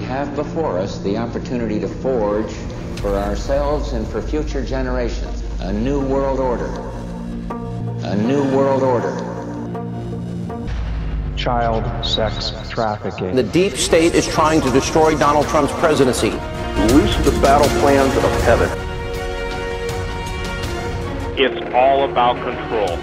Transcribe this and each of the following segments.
We have before us the opportunity to forge for ourselves and for future generations a new world order. A new world order. Child sex trafficking. The deep state is trying to destroy Donald Trump's presidency. Loose the battle plans of heaven. It's all about control.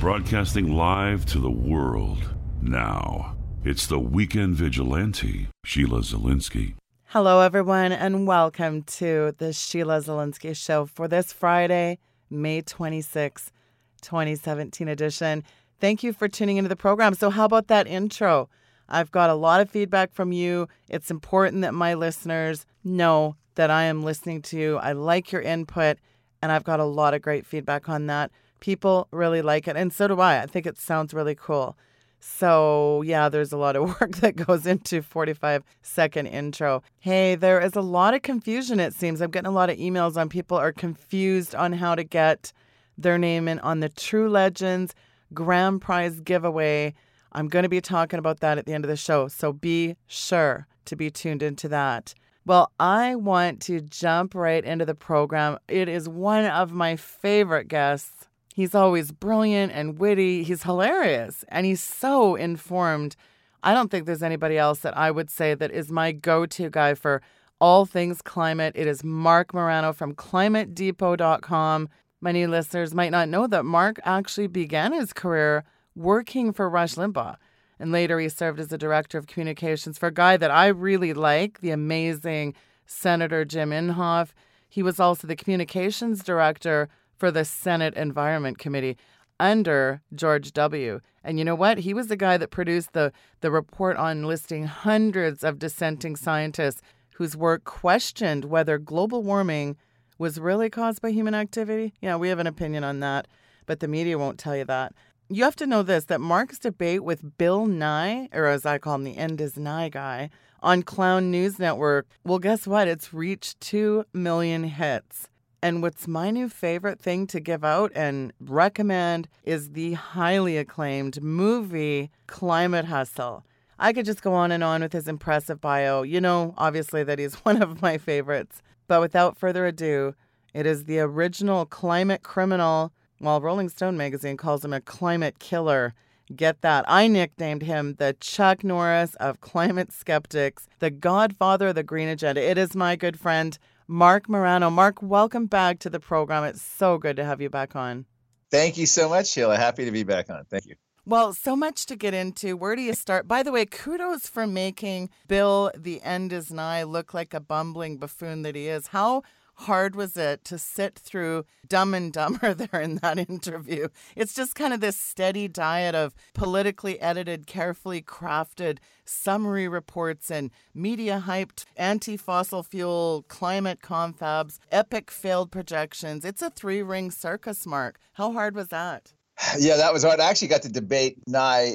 Broadcasting live to the world now, it's the Weekend Vigilante, Sheila Zelinsky. Hello, everyone, and welcome to the Sheila Zelinsky Show for this Friday, May 26, 2017 edition. Thank you for tuning into the program. So how about that intro? I've got a lot of feedback from you. It's important that my listeners know that I am listening to you. I like your input, and I've got a lot of great feedback on that. People really like it, and so do I. I think it sounds really cool. So, yeah, there's a lot of work that goes into 45-second intro. Hey, there is a lot of confusion, it seems. I'm getting a lot of emails on people are confused on how to get their name in on the True Legends Grand Prize giveaway. I'm going to be talking about that at the end of the show, so be sure to be tuned into that. Well, I want to jump right into the program. It is one of my favorite guests. He's always brilliant and witty. He's hilarious, and he's so informed. I don't think there's anybody else that I would say that is my go-to guy for all things climate. It is Mark Morano from ClimateDepot.com. Many listeners might not know that Mark actually began his career working for Rush Limbaugh, and later he served as the director of communications for a guy that I really like, the amazing Senator Jim Inhofe. He was also the communications director for the Senate Environment Committee under George W. And you know what? He was the guy that produced the report on listing hundreds of dissenting scientists whose work questioned whether global warming was really caused by human activity. Yeah, we have an opinion on that, but the media won't tell you that. You have to know this, that Mark's debate with Bill Nye, or as I call him, the End is Nigh guy, on Clown News Network, well, guess what? It's reached 2 million hits. And what's my new favorite thing to give out and recommend is the highly acclaimed movie Climate Hustle. I could just go on and on with his impressive bio. You know, obviously, that he's one of my favorites. But without further ado, it is the original climate criminal, while Rolling Stone magazine calls him a climate killer. Get that. I nicknamed him the Chuck Norris of climate skeptics, the godfather of the green agenda. It is my good friend, Mark Morano. Mark, welcome back to the program. It's so good to have you back on. Thank you so much, Sheila. Happy to be back on. Thank you. Well, so much to get into. Where do you start? By the way, kudos for making Bill "The End is Nigh" look like a bumbling buffoon that he is. How hard was it to sit through Dumb and Dumber there in that interview? It's just kind of this steady diet of politically edited, carefully crafted summary reports and media-hyped anti-fossil fuel climate confabs, epic failed projections. It's a three-ring circus, Mark. How hard was that? Yeah, that was hard. I actually got to debate Nye,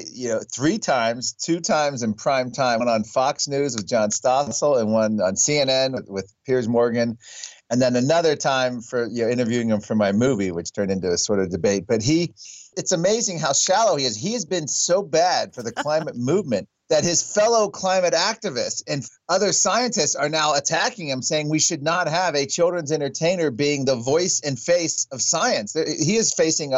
three times, two times in prime time, one on Fox News with John Stossel and one on CNN with Piers Morgan. And then another time for interviewing him for my movie, which turned into a sort of debate. But it's amazing how shallow he is. He has been so bad for the climate movement that his fellow climate activists and other scientists are now attacking him, saying we should not have a children's entertainer being the voice and face of science. He is facing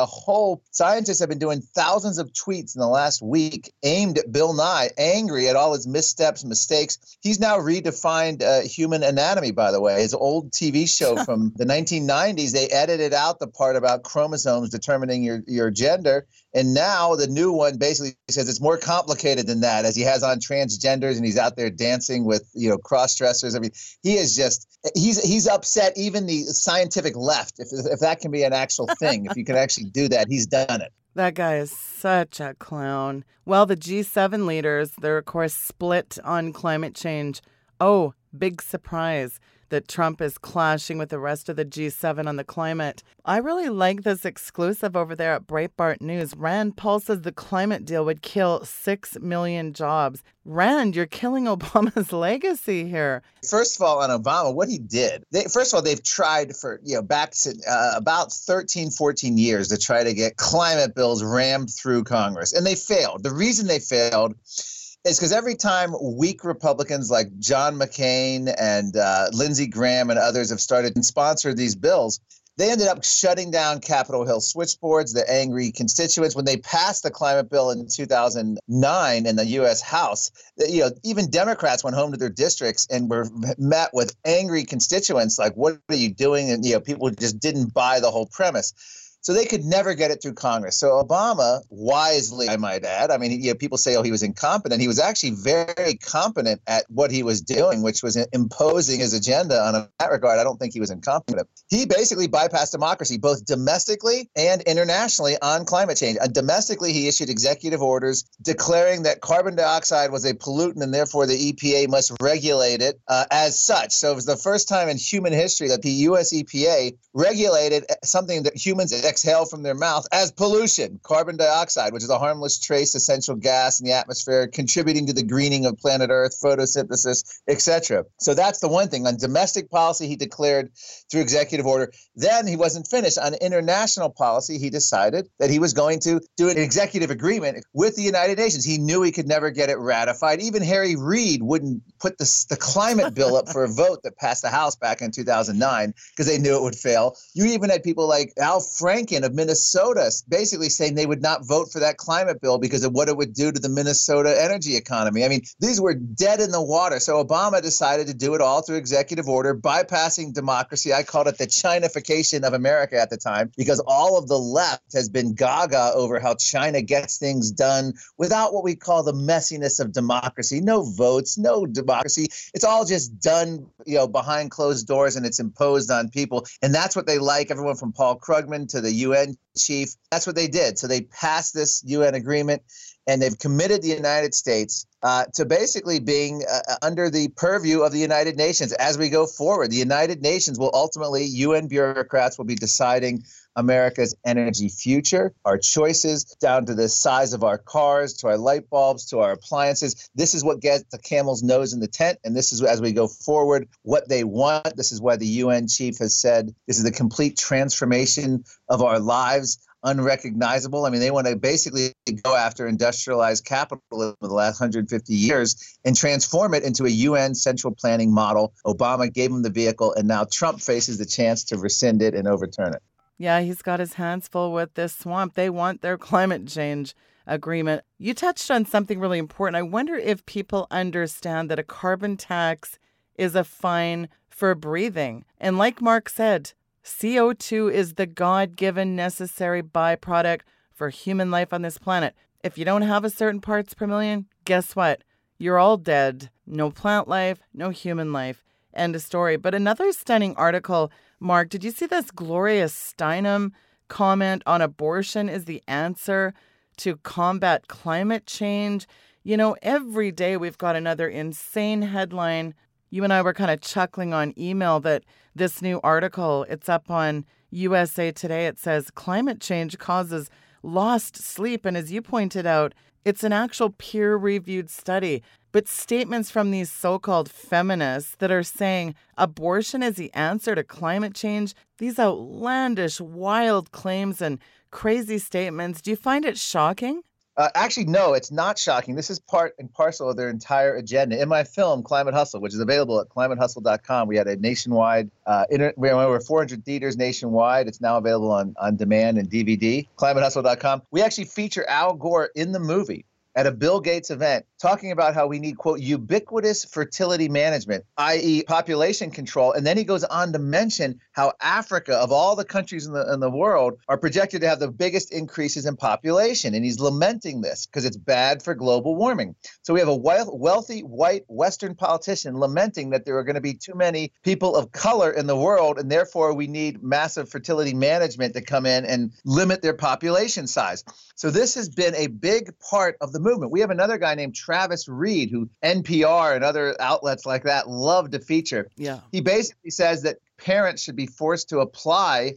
scientists have been doing thousands of tweets in the last week aimed at Bill Nye, angry at all his missteps, mistakes. He's now redefined human anatomy, by the way. His old TV show from the 1990s, they edited out the part about chromosomes determining your gender. And now the new one basically says it's more complicated than that, as he has on transgenders and he's out there dancing with, cross-dressers. I mean, he is just, he's upset even the scientific left. If that can be an actual thing, if you can actually do that, he's done it. That guy is such a clown. Well, the G7 leaders, they're of course split on climate change. Oh, big surprise. that Trump is clashing with the rest of the G7 on the climate. I really like this exclusive over there at Breitbart News. Rand Paul says the climate deal would kill 6 million jobs. Rand, you're killing Obama's legacy here. First of all, on Obama, what he did, they've tried for, back to about 13, 14 years to try to get climate bills rammed through Congress, and they failed. The reason they failed is because every time weak Republicans like John McCain and Lindsey Graham and others have started and sponsored these bills, they ended up shutting down Capitol Hill switchboards, the angry constituents. When they passed the climate bill in 2009 in the U.S. House, even Democrats went home to their districts and were met with angry constituents like, what are you doing? And people just didn't buy the whole premise. So they could never get it through Congress. So Obama, wisely, I might add, people say, he was incompetent. He was actually very competent at what he was doing, which was imposing his agenda on him. In that regard, I don't think he was incompetent. He basically bypassed democracy, both domestically and internationally, on climate change. Domestically, he issued executive orders declaring that carbon dioxide was a pollutant and therefore the EPA must regulate it as such. So it was the first time in human history that the U.S. EPA regulated something that humans exhale from their mouth as pollution, carbon dioxide, which is a harmless trace essential gas in the atmosphere contributing to the greening of planet Earth, photosynthesis, etc. So that's the one thing. On domestic policy, he declared through executive order. Then he wasn't finished. On international policy, he decided that he was going to do an executive agreement with the United Nations. He knew he could never get it ratified. Even Harry Reid wouldn't put the climate bill up for a vote that passed the House back in 2009 because they knew it would fail. You even had people like Al Franken of Minnesota basically saying they would not vote for that climate bill because of what it would do to the Minnesota energy economy. These were dead in the water. So Obama decided to do it all through executive order, bypassing democracy. I called it the Chinification of America at the time, because all of the left has been gaga over how China gets things done without what we call the messiness of democracy. No votes, no democracy. It's all just done, behind closed doors, and it's imposed on people. And that's what they like. Everyone from Paul Krugman to the UN chief. That's what they did. So they passed this UN agreement, and they've committed the United States to basically being under the purview of the United Nations as we go forward. The United Nations will ultimately, UN bureaucrats will be deciding America's energy future, our choices, down to the size of our cars, to our light bulbs, to our appliances. This is what gets the camel's nose in the tent, and this is, as we go forward, what they want. This is why the UN chief has said this is the complete transformation of our lives, unrecognizable. They want to basically go after industrialized capitalism in the last 150 years and transform it into a UN central planning model. Obama gave them the vehicle, and now Trump faces the chance to rescind it and overturn it. Yeah, he's got his hands full with this swamp. They want their climate change agreement. You touched on something really important. I wonder if people understand that a carbon tax is a fine for breathing. And like Mark said, CO2 is the God-given necessary byproduct for human life on this planet. If you don't have a certain parts per million, guess what? You're all dead. No plant life, no human life. End of story. But another stunning article, Mark, did you see this Gloria Steinem comment on abortion is the answer to combat climate change? Every day we've got another insane headline. You and I were kind of chuckling on email that this new article, it's up on USA Today. It says climate change causes lost sleep. And as you pointed out, it's an actual peer-reviewed study. But statements from these so-called feminists that are saying abortion is the answer to climate change, these outlandish, wild claims and crazy statements, do you find it shocking? Actually, no, it's not shocking. This is part and parcel of their entire agenda. In my film, Climate Hustle, which is available at ClimateHustle.com, we had a nationwide, we had over 400 theaters nationwide. It's now available on demand and DVD, ClimateHustle.com. We actually feature Al Gore in the movie at a Bill Gates event, talking about how we need, quote, ubiquitous fertility management, i.e. population control. And then he goes on to mention how Africa, of all the countries in the world, are projected to have the biggest increases in population. And he's lamenting this because it's bad for global warming. So we have a wealthy white Western politician lamenting that there are going to be too many people of color in the world, and therefore we need massive fertility management to come in and limit their population size. So this has been a big part of the movement. We have another guy named Travis Reed, who NPR and other outlets like that love to feature. Yeah. He basically says that parents should be forced to apply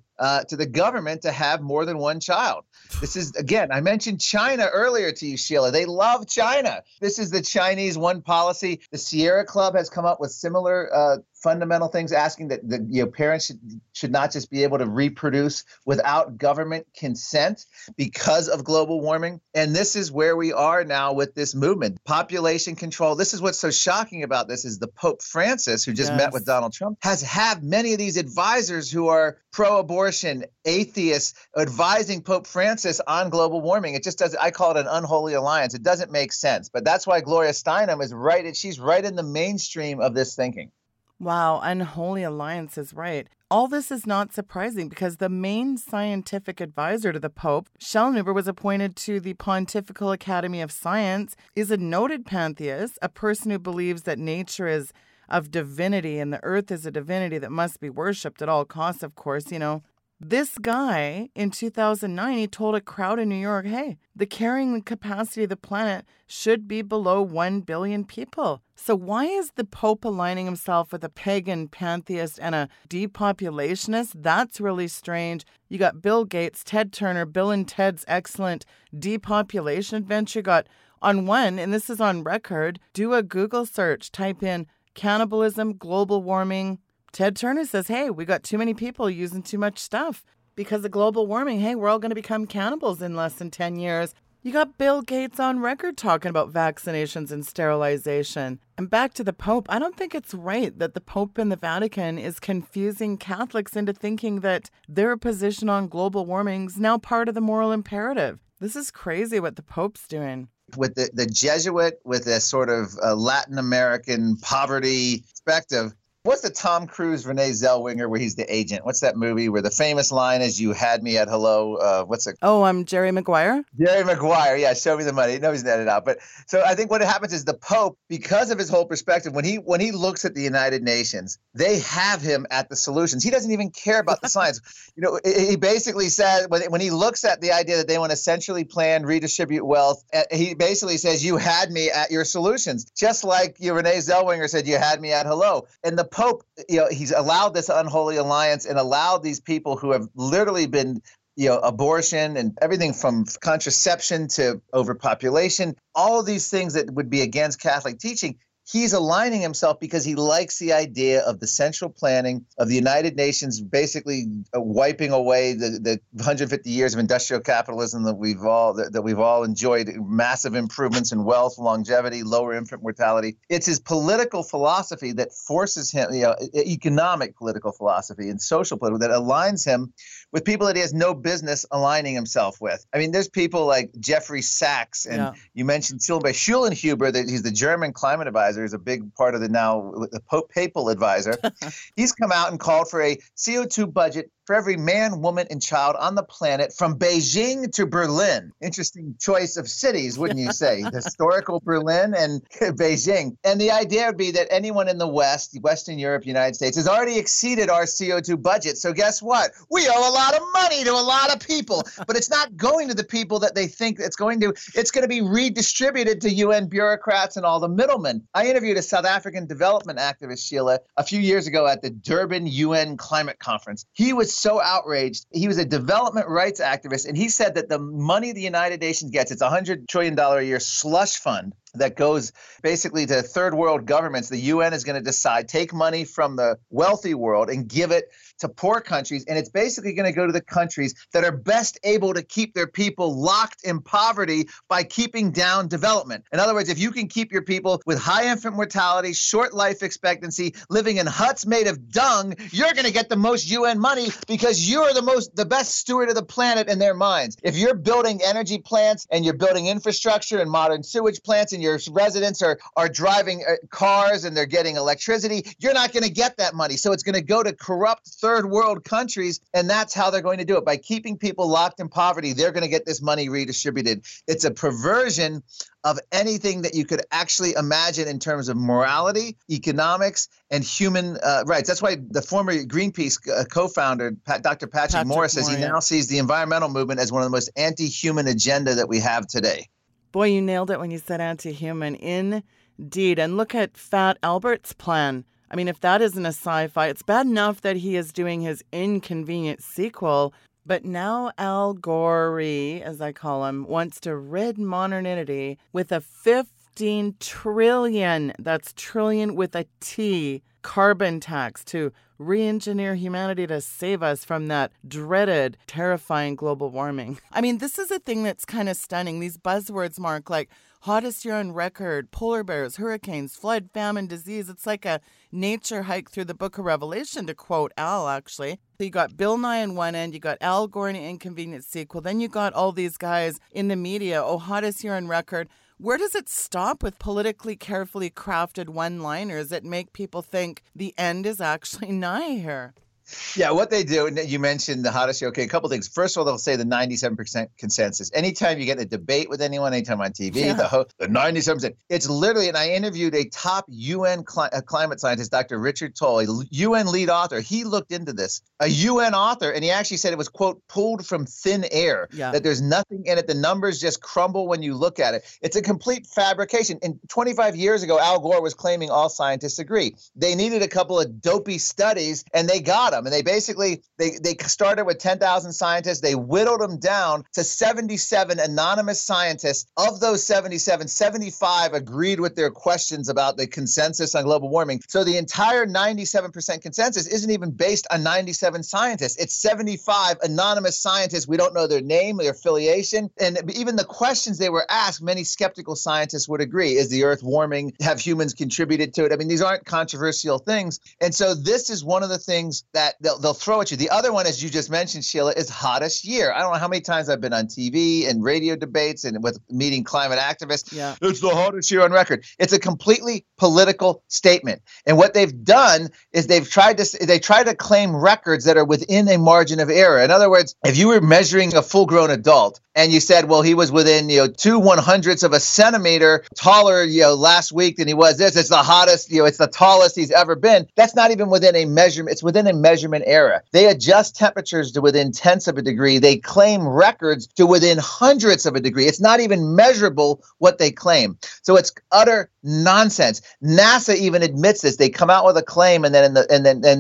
to the government to have more than one child. This is, again, I mentioned China earlier to you, Sheila. They love China. This is the Chinese one policy. The Sierra Club has come up with similar fundamental things, asking that the parents should not just be able to reproduce without government consent because of global warming. And this is where we are now with this movement. Population control. This is what's so shocking about this is the Pope Francis, who just met with Donald Trump, has had many of these advisors who are pro-abortion, atheists, advising Pope Francis on global warming. It just doesn't, I call it an unholy alliance. It doesn't make sense. But that's why Gloria Steinem is right. She's right in the mainstream of this thinking. Wow, unholy alliance is right. All this is not surprising because the main scientific advisor to the Pope, Schellnhuber, was appointed to the Pontifical Academy of Science, is a noted pantheist, a person who believes that nature is of divinity and the earth is a divinity that must be worshipped at all costs, of course, you know. This guy, in 2009, he told a crowd in New York, hey, the carrying capacity of the planet should be below 1 billion people. So why is the Pope aligning himself with a pagan pantheist and a depopulationist? That's really strange. You got Bill Gates, Ted Turner, Bill and Ted's excellent depopulation adventure. You got on one, and this is on record, do a Google search, type in cannibalism, global warming. Ted Turner says, hey, we got too many people using too much stuff because of global warming. Hey, we're all going to become cannibals in less than 10 years. You got Bill Gates on record talking about vaccinations and sterilization. And back to the Pope, I don't think it's right that the Pope in the Vatican is confusing Catholics into thinking that their position on global warming is now part of the moral imperative. This is crazy what the Pope's doing. With the Jesuit, with a sort of Latin American poverty perspective. What's the Tom Cruise, Renee Zellweger, where he's the agent? What's that movie where the famous line is, you had me at hello, what's it? Oh, I'm Jerry Maguire? Jerry Maguire, yeah, show me the money. No, he's not it out. But so I think what happens is the Pope, because of his whole perspective, when he looks at the United Nations, they have him at the solutions. He doesn't even care about the science. You know, he basically says, when he looks at the idea that they want to centrally plan, redistribute wealth, he basically says, you had me at your solutions. Just like Renee Zellweger said, you had me at hello. And the Pope, he's allowed this unholy alliance and allowed these people who have literally been, abortion and everything from contraception to overpopulation, all of these things that would be against Catholic teaching. He's aligning himself because he likes the idea of the central planning of the United Nations, basically wiping away the 150 years of industrial capitalism that we've all enjoyed, massive improvements in wealth, longevity, lower infant mortality. It's his political philosophy that forces him, economic political philosophy and social political, that aligns him with people that he has no business aligning himself with. I mean, there's people like Jeffrey Sachs, and you mentioned Schellnhuber, that he's the German climate advisor. Is a big part of the now the papal advisor. He's come out and called for a CO2 budget for every man, woman, and child on the planet from Beijing to Berlin. Interesting choice of cities, wouldn't you say? Historical Berlin and Beijing. And the idea would be that anyone in the West, Western Europe, United States, has already exceeded our CO2 budget. So guess what? We owe a lot of money to a lot of people, but it's not going to the people that they think it's going to. It's going to be redistributed to UN bureaucrats and all the middlemen. I interviewed a South African development activist, Sheila, a few years ago at the Durban UN Climate Conference. He was so outraged. He was a development rights activist, and he said that the money the United Nations gets, it's $100 trillion a year slush fund that goes basically to third world governments. The UN is going to decide, take money from the wealthy world and give it to poor countries, and it's basically going to go to the countries that are best able to keep their people locked in poverty by keeping down development. In other words, if you can keep your people with high infant mortality, short life expectancy, living in huts made of dung, you're going to get the most UN money because you're the best steward of the planet in their minds. If you're building energy plants and you're building infrastructure and modern sewage plants and your residents are driving cars and they're getting electricity, you're not going to get that money. So it's going to go to corrupt third world countries, and that's how they're going to do it. By keeping people locked in poverty, they're going to get this money redistributed. It's a perversion of anything that you could actually imagine in terms of morality, economics, and human rights. That's why the former Greenpeace co-founder, Dr. Patrick Moore, says he now sees the environmental movement as one of the most anti-human agenda that we have today. Boy, you nailed it when you said anti-human. Indeed. And look at Fat Albert's plan. I mean, if that isn't a sci-fi, it's bad enough that he is doing his inconvenient sequel. But now Al Gore, as I call him, wants to rid modernity with a 15 trillion, that's trillion with a T, carbon tax to re-engineer humanity to save us from that dreaded, terrifying global warming. I mean, this is a thing that's kind of stunning. These buzzwords, Mark, like hottest year on record, polar bears, hurricanes, flood, famine, disease. It's like a nature hike through the Book of Revelation, to quote Al, actually. So you got Bill Nye on one end, you got Al Gore in an inconvenient sequel, then you got all these guys in the media, oh, hottest year on record. Where does it stop with politically carefully crafted one-liners that make people think the end is actually nigh here? Yeah, what they do, and you mentioned the hottest year. Okay, a couple things. First of all, they'll say the 97% consensus. Anytime you get in a debate with anyone, anytime on TV, the 97%. It's literally, and I interviewed a top UN climate scientist, Dr. Richard Toll, a UN lead author. He looked into this, a UN author, and he actually said it was, quote, pulled from thin air, that there's nothing in it. The numbers just crumble when you look at it. It's a complete fabrication. And 25 years ago, Al Gore was claiming all scientists agree. They needed a couple of dopey studies, and they got them. And they basically, they started with 10,000 scientists. They whittled them down to 77 anonymous scientists. Of those 77, 75 agreed with their questions about the consensus on global warming. So the entire 97% consensus isn't even based on 97 scientists. It's 75 anonymous scientists. We don't know their name, their affiliation. And even the questions they were asked, many skeptical scientists would agree. Is the earth warming? Have humans contributed to it? I mean, these aren't controversial things. And so this is one of the things that they'll throw at you. The other one, as you just mentioned, Sheila, is hottest year. I don't know how many times I've been on TV and radio debates and with meeting climate activists. Yeah. It's the hottest year on record. It's a completely political statement. And what they've done is they try to claim records that are within a margin of error. In other words, if you were measuring a full-grown adult and you said, well, he was within 2/100ths of a centimeter taller, last week than he was this, it's the hottest, it's the tallest he's ever been. That's not even within a measurement. It's within a measurement error. They adjust temperatures to within tenths of a degree. They claim records to within hundredths of a degree. It's not even measurable what they claim. So it's utter nonsense. NASA even admits this. They come out with a claim and then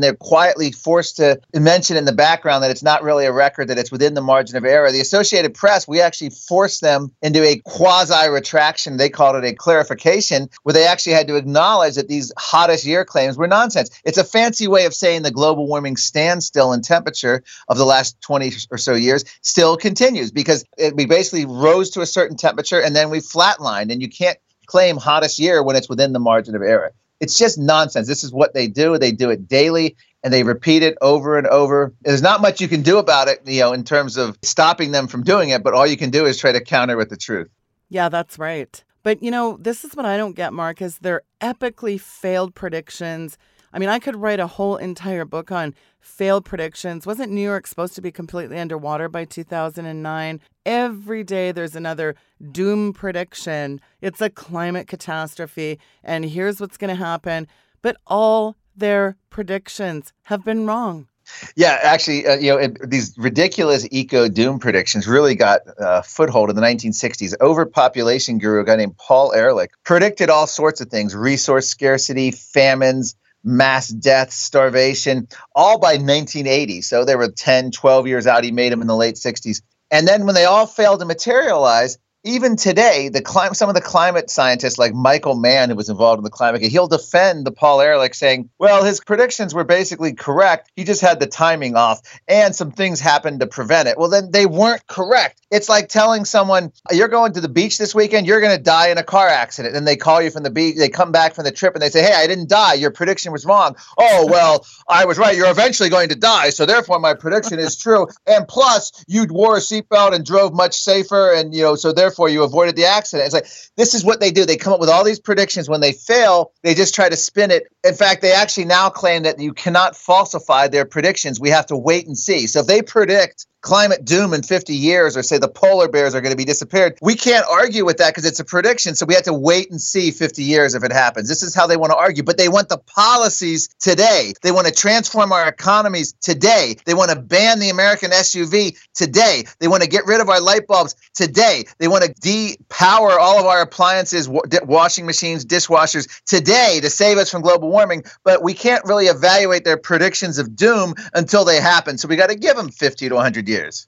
they're quietly forced to mention in the background that it's not really a record, that it's within the margin of error. The Associated Press, we actually forced them into a quasi-retraction. They called it a clarification, where they actually had to acknowledge that these hottest year claims were nonsense. It's a fancy way of saying the global warming standstill in temperature of the last 20 or so years still continues, because we basically rose to a certain temperature and then we flatlined, and you can't claim hottest year when it's within the margin of error. It's just nonsense. This is what they do. They do it daily, and they repeat it over and over. There's not much you can do about it, in terms of stopping them from doing it, but all you can do is try to counter with the truth. Yeah, that's right. But, this is what I don't get, Mark, is their epically failed predictions. I mean, I could write a whole entire book on failed predictions. Wasn't New York supposed to be completely underwater by 2009? Every day there's another doom prediction. It's a climate catastrophe, and here's what's going to happen. But all their predictions have been wrong. Yeah, actually, these ridiculous eco-doom predictions really got a foothold in the 1960s. Overpopulation guru, a guy named Paul Ehrlich, predicted all sorts of things: resource scarcity, famines, mass deaths, starvation, all by 1980. So they were 10, 12 years out. He made them in the late 60s. And then when they all failed to materialize, even today, some of the climate scientists like Michael Mann, who was involved in the climate, he'll defend the Paul Ehrlich, saying, well, his predictions were basically correct. He just had the timing off and some things happened to prevent it. Well, then they weren't correct. It's like telling someone, you're going to the beach this weekend, you're going to die in a car accident. And they call you from the beach. They come back from the trip and they say, hey, I didn't die. Your prediction was wrong. Oh, well, I was right. You're eventually going to die. So therefore, my prediction is true. And plus, you wore a seatbelt and drove much safer. And, so therefore you avoided the accident. It's like, this is what they do. They come up with all these predictions. When they fail, they just try to spin it. In fact, they actually now claim that you cannot falsify their predictions. We have to wait and see. So if they predict climate doom in 50 years or say the polar bears are going to be disappeared, we can't argue with that because it's a prediction. So we have to wait and see 50 years if it happens. This is how they want to argue. But they want the policies today. They want to transform our economies today. They want to ban the American SUV today. They want to get rid of our light bulbs today. They want to depower all of our appliances, washing machines, dishwashers today to save us from global warming. But we can't really evaluate their predictions of doom until they happen. So we got to give them 50 to 100 years.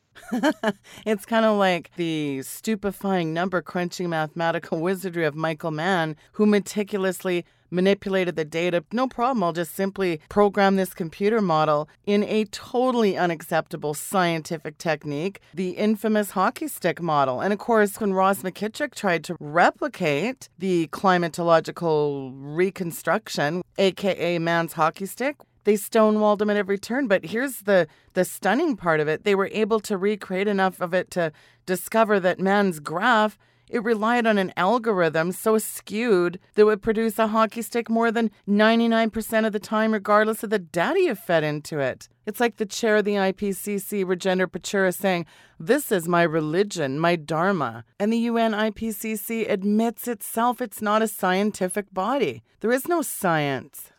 It's kind of like the stupefying number-crunching mathematical wizardry of Michael Mann, who meticulously manipulated the data. No problem, I'll just simply program this computer model in a totally unacceptable scientific technique, the infamous hockey stick model. And of course, when Ross McKittrick tried to replicate the climatological reconstruction, a.k.a. Mann's hockey stick, they stonewalled him at every turn. But here's the stunning part of it. They were able to recreate enough of it to discover that Mann's graph, it relied on an algorithm so skewed that would produce a hockey stick more than 99% of the time, regardless of the data you fed into it. It's like the chair of the IPCC, Rajendra Pachura, saying, "This is my religion, my dharma." And the UN IPCC admits itself it's not a scientific body. There is no science.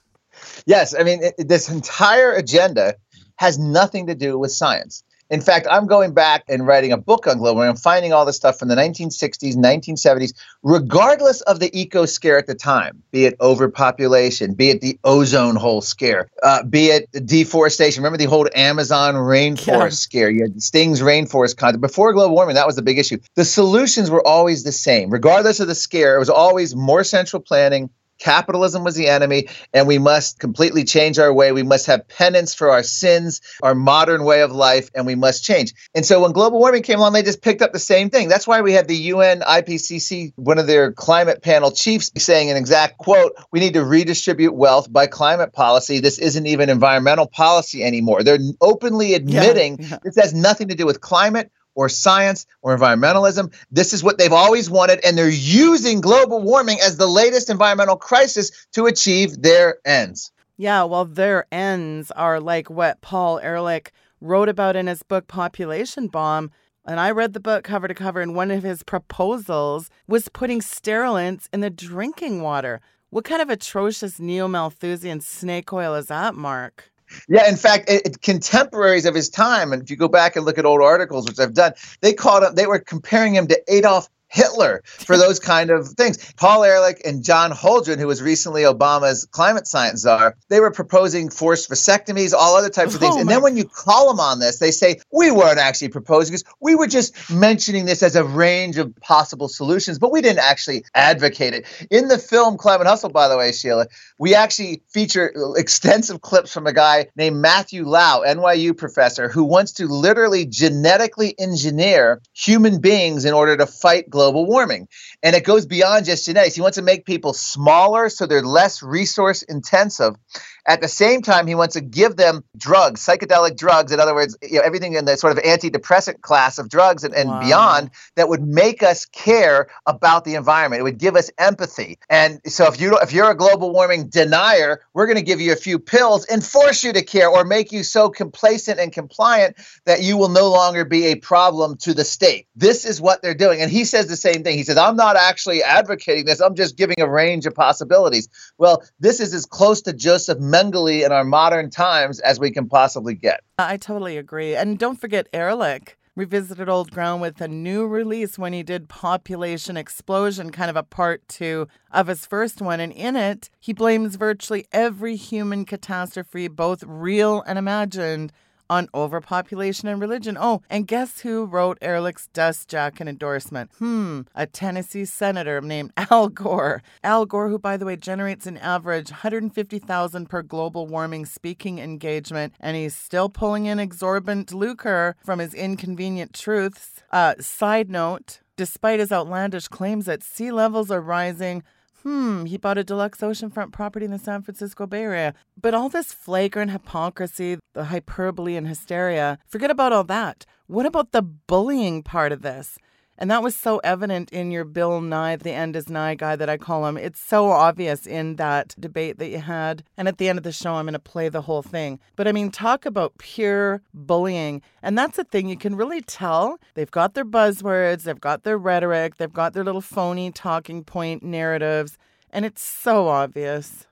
Yes, I mean, this entire agenda has nothing to do with science. In fact, I'm going back and writing a book on global warming. I'm finding all this stuff from the 1960s, 1970s, regardless of the eco scare at the time, be it overpopulation, be it the ozone hole scare, be it deforestation. Remember the whole Amazon rainforest scare? You had Sting's rainforest concept. Before global warming, that was the big issue. The solutions were always the same. Regardless of the scare, it was always more central planning. Capitalism was the enemy, and we must completely change our way. We must have penance for our sins, our modern way of life, and we must change. And so when global warming came along, they just picked up the same thing. That's why we have the UN IPCC, one of their climate panel chiefs, saying an exact quote, "We need to redistribute wealth by climate policy. This isn't even environmental policy anymore." They're openly admitting this has nothing to do with climate or science or environmentalism. This is what they've always wanted, and they're using global warming as the latest environmental crisis to achieve their ends. Yeah, well, their ends are like what Paul Ehrlich wrote about in his book, Population Bomb. And I read the book cover to cover, and one of his proposals was putting sterilants in the drinking water. What kind of atrocious neo-Malthusian snake oil is that, Mark? Yeah, in fact, contemporaries of his time, and if you go back and look at old articles, which I've done, they called him, they were comparing him to Adolf Hitler for those kind of things. Paul Ehrlich and John Holdren, who was recently Obama's climate science czar, they were proposing forced vasectomies, all other types of things. And then when you call them on this, they say, "We weren't actually proposing this. We were just mentioning this as a range of possible solutions, but we didn't actually advocate it." In the film Climate Hustle, by the way, Sheila, we actually feature extensive clips from a guy named Matthew Lau, NYU professor, who wants to literally genetically engineer human beings in order to fight global warming. And it goes beyond just genetics. He wants to make people smaller so they're less resource intensive. At the same time, he wants to give them drugs, psychedelic drugs. In other words, you know, everything in the sort of antidepressant class of drugs and beyond that would make us care about the environment. It would give us empathy. And so if you're a global warming denier, we're going to give you a few pills and force you to care or make you so complacent and compliant that you will no longer be a problem to the state. This is what they're doing. And he says the same thing. He says, "I'm not actually advocating this. I'm just giving a range of possibilities." Well, this is as close to Joseph Mengele in our modern times as we can possibly get. I totally agree. And don't forget Ehrlich revisited old ground with a new release when he did Population Explosion, kind of a part two of his first one. And in it, he blames virtually every human catastrophe, both real and imagined, on overpopulation and religion. Oh, and guess who wrote Ehrlich's dust jacket endorsement? A Tennessee senator named Al Gore. Al Gore, who, by the way, generates an average $150,000 per global warming speaking engagement, and he's still pulling in exorbitant lucre from his inconvenient truths. Side note, despite his outlandish claims that sea levels are rising, he bought a deluxe oceanfront property in the San Francisco Bay Area. But all this flagrant hypocrisy, the hyperbole and hysteria, forget about all that. What about the bullying part of this? And that was so evident in your Bill Nye, the end is nigh guy that I call him. It's so obvious in that debate that you had. And at the end of the show, I'm going to play the whole thing. But I mean, talk about pure bullying. And that's a thing you can really tell. They've got their buzzwords. They've got their rhetoric. They've got their little phony talking point narratives. And it's so obvious.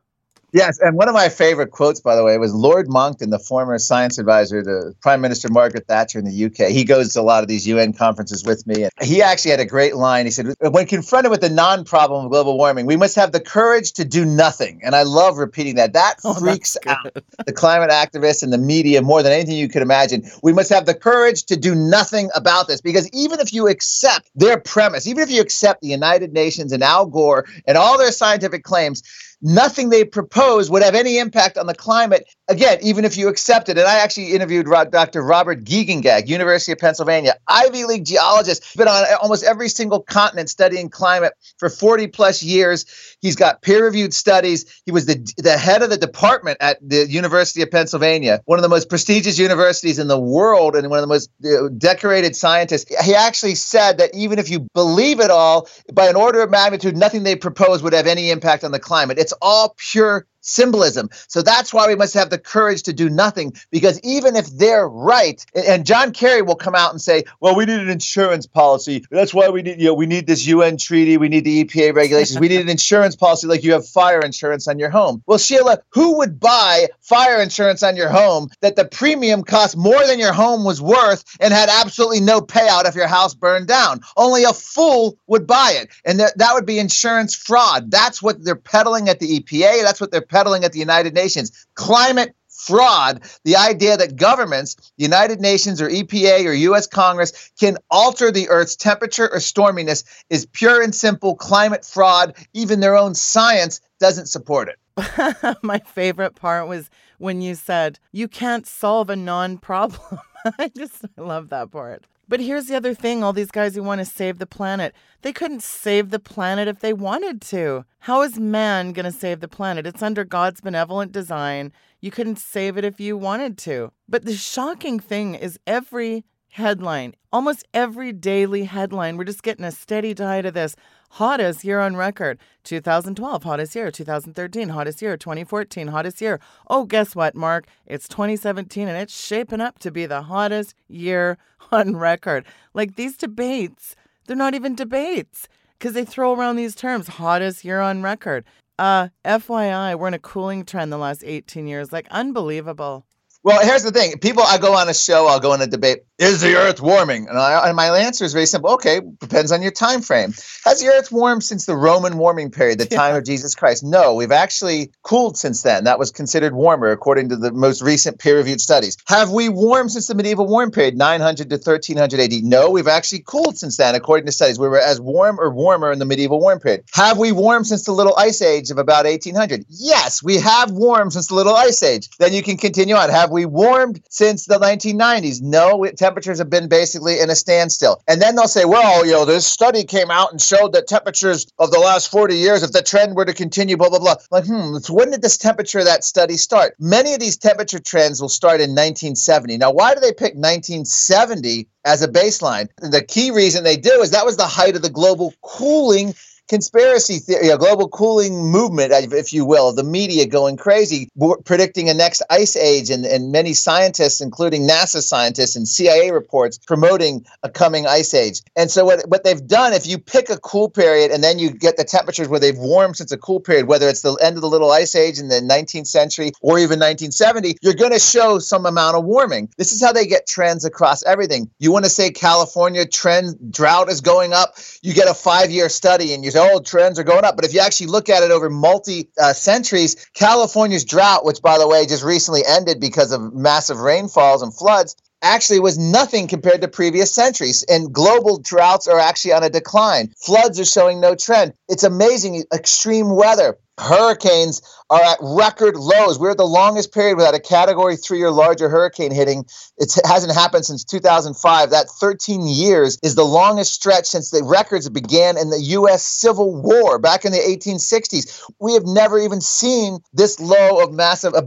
Yes, and one of my favorite quotes, by the way, was Lord Monckton, the former science advisor to Prime Minister Margaret Thatcher in the UK. He goes to a lot of these UN conferences with me. And he actually had a great line. He said, when confronted with the non-problem of global warming, we must have the courage to do nothing. And I love repeating that. That freaks out the climate activists and the media more than anything you could imagine. We must have the courage to do nothing about this. Because even if you accept their premise, even if you accept the United Nations and Al Gore and all their scientific claims, nothing they propose would have any impact on the climate, again, even if you accept it. And I actually interviewed Dr. Robert Giegengag, University of Pennsylvania, Ivy League geologist, been on almost every single continent studying climate for 40 plus years. He's got peer-reviewed studies. He was the head of the department at the University of Pennsylvania, one of the most prestigious universities in the world and one of the most decorated scientists. He actually said that even if you believe it all, by an order of magnitude, nothing they propose would have any impact on the climate. It's all pure symbolism. So that's why we must have the courage to do nothing, because even if they're right, and John Kerry will come out and say, well, we need an insurance policy. That's why we need, we need this UN treaty. We need the EPA regulations. We need an insurance policy like you have fire insurance on your home. Well, Sheila, who would buy fire insurance on your home that the premium cost more than your home was worth and had absolutely no payout if your house burned down? Only a fool would buy it. And that would be insurance fraud. That's what they're peddling at the EPA. That's what they're peddling at the United Nations. Climate fraud, the idea that governments, the United Nations or EPA or U.S. Congress can alter the Earth's temperature or storminess is pure and simple climate fraud. Even their own science doesn't support it. My favorite part was when you said, you can't solve a non-problem. I love that part. But here's the other thing. All these guys who want to save the planet, they couldn't save the planet if they wanted to. How is man going to save the planet? It's under God's benevolent design. You couldn't save it if you wanted to. But the shocking thing is every headline, almost every daily headline, we're just getting a steady diet of this. Hottest year on record, 2012, hottest year, 2013, hottest year, 2014, hottest year. Oh, guess what, Mark? It's 2017 and it's shaping up to be the hottest year on record. Like these debates, they're not even debates because they throw around these terms, hottest year on record. FYI, we're in a cooling trend the last 18 years, like unbelievable. Well, here's the thing. People, I go on a show, I'll go on a debate. Is the Earth warming? And my answer is very simple. Okay, depends on your time frame. Has the Earth warmed since the Roman warming period, the time of Jesus Christ? No, we've actually cooled since then. That was considered warmer, according to the most recent peer-reviewed studies. Have we warmed since the medieval warm period, 900 to 1300 AD? No, we've actually cooled since then, according to studies. We were as warm or warmer in the medieval warm period. Have we warmed since the Little Ice Age of about 1800? Yes, we have warmed since the Little Ice Age. Then you can continue on. Have we warmed since the 1990s? No, temperatures have been basically in a standstill. And then they'll say, well, this study came out and showed that temperatures of the last 40 years, if the trend were to continue, blah, blah, blah. Like, so when did this temperature of that study start? Many of these temperature trends will start in 1970. Now, why do they pick 1970 as a baseline? The key reason they do is that was the height of the global cooling conspiracy theory, global cooling movement, if you will, the media going crazy, predicting a next ice age, and many scientists, including NASA scientists and CIA reports, promoting a coming ice age. And so what they've done, if you pick a cool period and then you get the temperatures where they've warmed since a cool period, whether it's the end of the Little Ice Age in the 19th century or even 1970, you're going to show some amount of warming. This is how they get trends across everything. You want to say California trend drought is going up, you get a 5-year study and you trends are going up. But if you actually look at it over multi-centuries, California's drought, which, by the way, just recently ended because of massive rainfalls and floods, actually was nothing compared to previous centuries. And global droughts are actually on a decline. Floods are showing no trend. It's amazing. Extreme weather. Hurricanes are at record lows. We're at the longest period without a Category 3 or larger hurricane hitting. It hasn't happened since 2005. That 13 years is the longest stretch since the records began in the U.S. Civil War back in the 1860s. We have never even seen this low of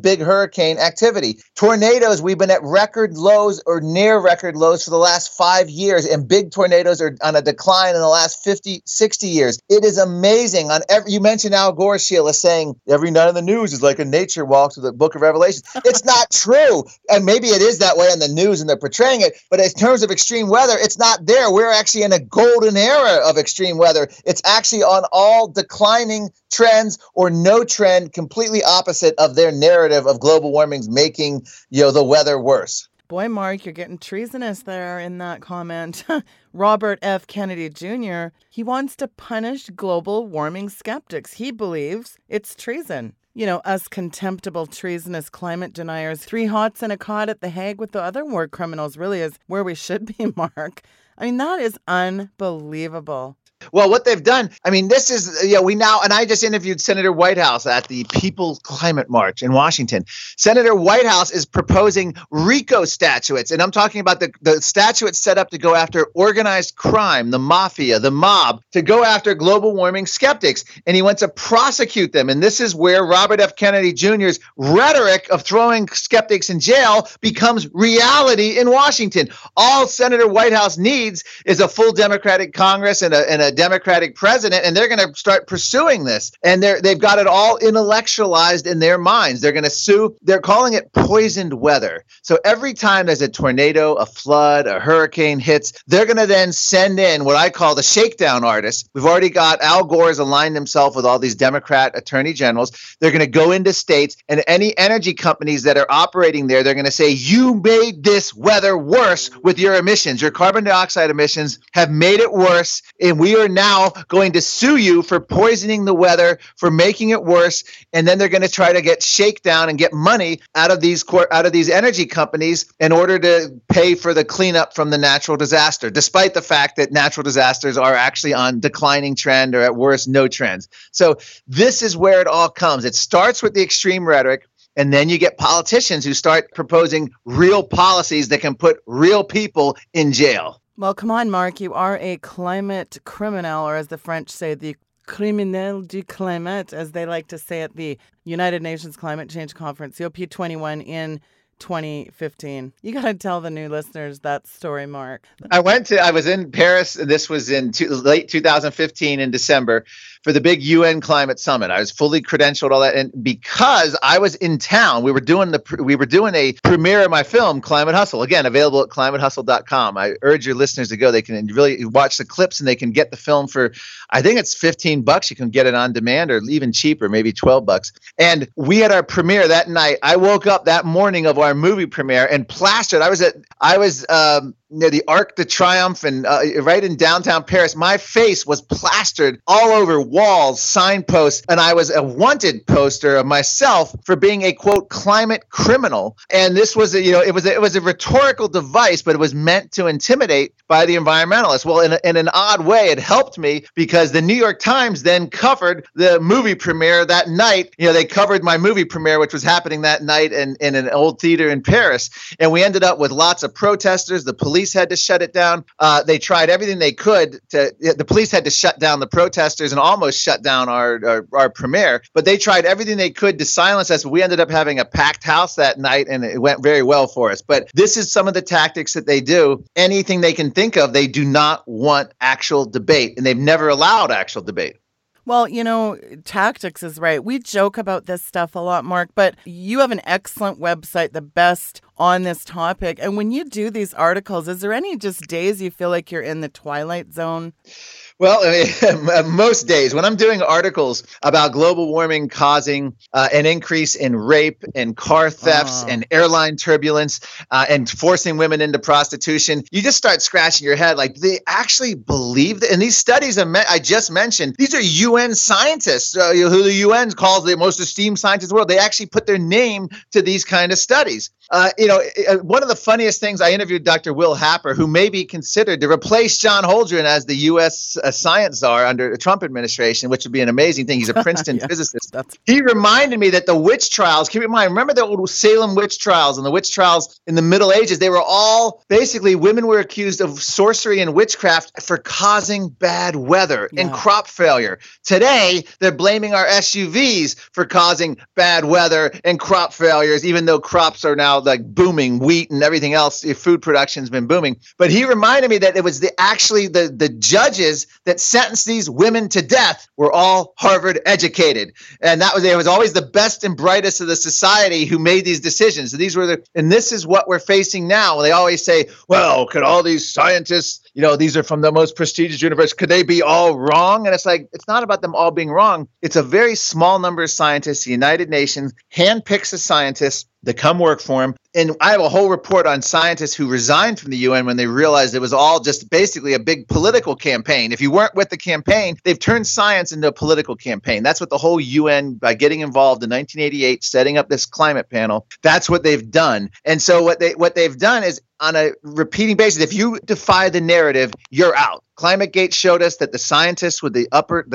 big hurricane activity. Tornadoes, we've been at record lows or near record lows for the last 5 years, and big tornadoes are on a decline in the last 50, 60 years. It is amazing. You mentioned Al Gore, saying every night on the news is like a nature walk through the book of Revelation. It's not true. And maybe it is that way on the news and they're portraying it, but in terms of extreme weather, it's not there. We're actually in a golden era of extreme weather. It's actually on all declining trends or no trend, completely opposite of their narrative of global warming's making, the weather worse. Boy, Mark, you're getting treasonous there in that comment. Robert F. Kennedy Jr., he wants to punish global warming skeptics. He believes it's treason. Us contemptible, treasonous climate deniers, three hots and a cot at The Hague with the other war criminals really is where we should be, Mark. I mean, that is unbelievable. Well, what they've done, this is, we now, and I just interviewed Senator Whitehouse at the People's Climate March in Washington. Senator Whitehouse is proposing RICO statutes, and I'm talking about the statutes set up to go after organized crime, the mafia, the mob, to go after global warming skeptics, and he wants to prosecute them. And this is where Robert F. Kennedy Jr.'s rhetoric of throwing skeptics in jail becomes reality in Washington. All Senator Whitehouse needs is a full Democratic Congress and a Democratic president, and they're going to start pursuing this. And they've got it all intellectualized in their minds. They're going to sue. They're calling it poisoned weather. So every time there's a tornado, a flood, a hurricane hits, they're going to then send in what I call the shakedown artists. We've already got Al Gore has aligned himself with all these Democrat attorney generals. They're going to go into states, and any energy companies that are operating there, they're going to say, you made this weather worse with your emissions. Your carbon dioxide emissions have made it worse, and we are now going to sue you for poisoning the weather, for making it worse, and then they're going to try to get shakedown and get money out of these energy companies in order to pay for the cleanup from the natural disaster, despite the fact that natural disasters are actually on declining trend or at worst no trends. So this is where it all comes. It starts with the extreme rhetoric. And then you get politicians who start proposing real policies that can put real people in jail. Well, come on, Mark, you are a climate criminal, or as the French say, the criminel du climat, as they like to say at the United Nations Climate Change Conference, COP21 in 2015. You got to tell the new listeners that story, Mark. I was in Paris, and this was in late 2015 in December for the big UN climate summit. I was fully credentialed, all that, and because I was in town, we were doing a premiere of my film, Climate Hustle. Again, available at ClimateHustle.com. I urge your listeners to go. They can really watch the clips, and they can get the film for, I think it's $15. You can get it on demand, or even cheaper, maybe $12. And we had our premiere that night. I woke up that morning of our movie premiere and plastered. I was near the Arc de Triomphe and right in downtown Paris. My face was plastered all over walls, signposts, and I was a wanted poster of myself for being a, quote, climate criminal. And this was, it was a rhetorical device, but it was meant to intimidate by the environmentalists. Well, in an odd way, it helped me because the New York Times then covered the movie premiere that night. They covered my movie premiere, which was happening that night in an old theater in Paris. And we ended up with lots of protesters. The police had to shut it down. They tried everything they could the police had to shut down the protesters and almost shut down our premiere, but they tried everything they could to silence us. We ended up having a packed house that night, and it went very well for us. But this is some of the tactics that they do. Anything they can think of, they do not want actual debate, and they've never allowed actual debate. Well, tactics is right. We joke about this stuff a lot, Mark, but you have an excellent website, the best on this topic. And when you do these articles, is there any just days you feel like you're in the twilight zone? Well, most days when I'm doing articles about global warming causing an increase in rape and car thefts and airline turbulence and forcing women into prostitution, you just start scratching your head like, they actually believe that? And these studies I just mentioned, these are UN scientists who the UN calls the most esteemed scientists in the world. They actually put their name to these kind of studies. One of the funniest things, I interviewed Dr. Will Happer, who may be considered to replace John Holdren as the U.S. science czar under the Trump administration, which would be an amazing thing. He's a Princeton physicist. He reminded me that the witch trials, keep in mind, remember the old Salem witch trials and the witch trials in the Middle Ages? They were all basically women were accused of sorcery and witchcraft for causing bad weather and crop failure. Today, they're blaming our SUVs for causing bad weather and crop failures, even though crops are now like booming, wheat and everything else. Your food production's been booming. But he reminded me that it was the judges that sentenced these women to death were all Harvard educated, and it was always the best and brightest of the society who made these decisions. So and this is what we're facing now. They always say, "Well, could all these scientists, these are from the most prestigious university, could they be all wrong?" And it's like, it's not about them all being wrong. It's a very small number of scientists. The United Nations handpicks the scientists to come work for him. And I have a whole report on scientists who resigned from the UN when they realized it was all just basically a big political campaign. If you weren't with the campaign, they've turned science into a political campaign. That's what the whole UN, by getting involved in 1988, setting up this climate panel, that's what they've done. And so what they've done is, on a repeating basis, if you defy the narrative, you're out. ClimateGate showed us that the scientists with the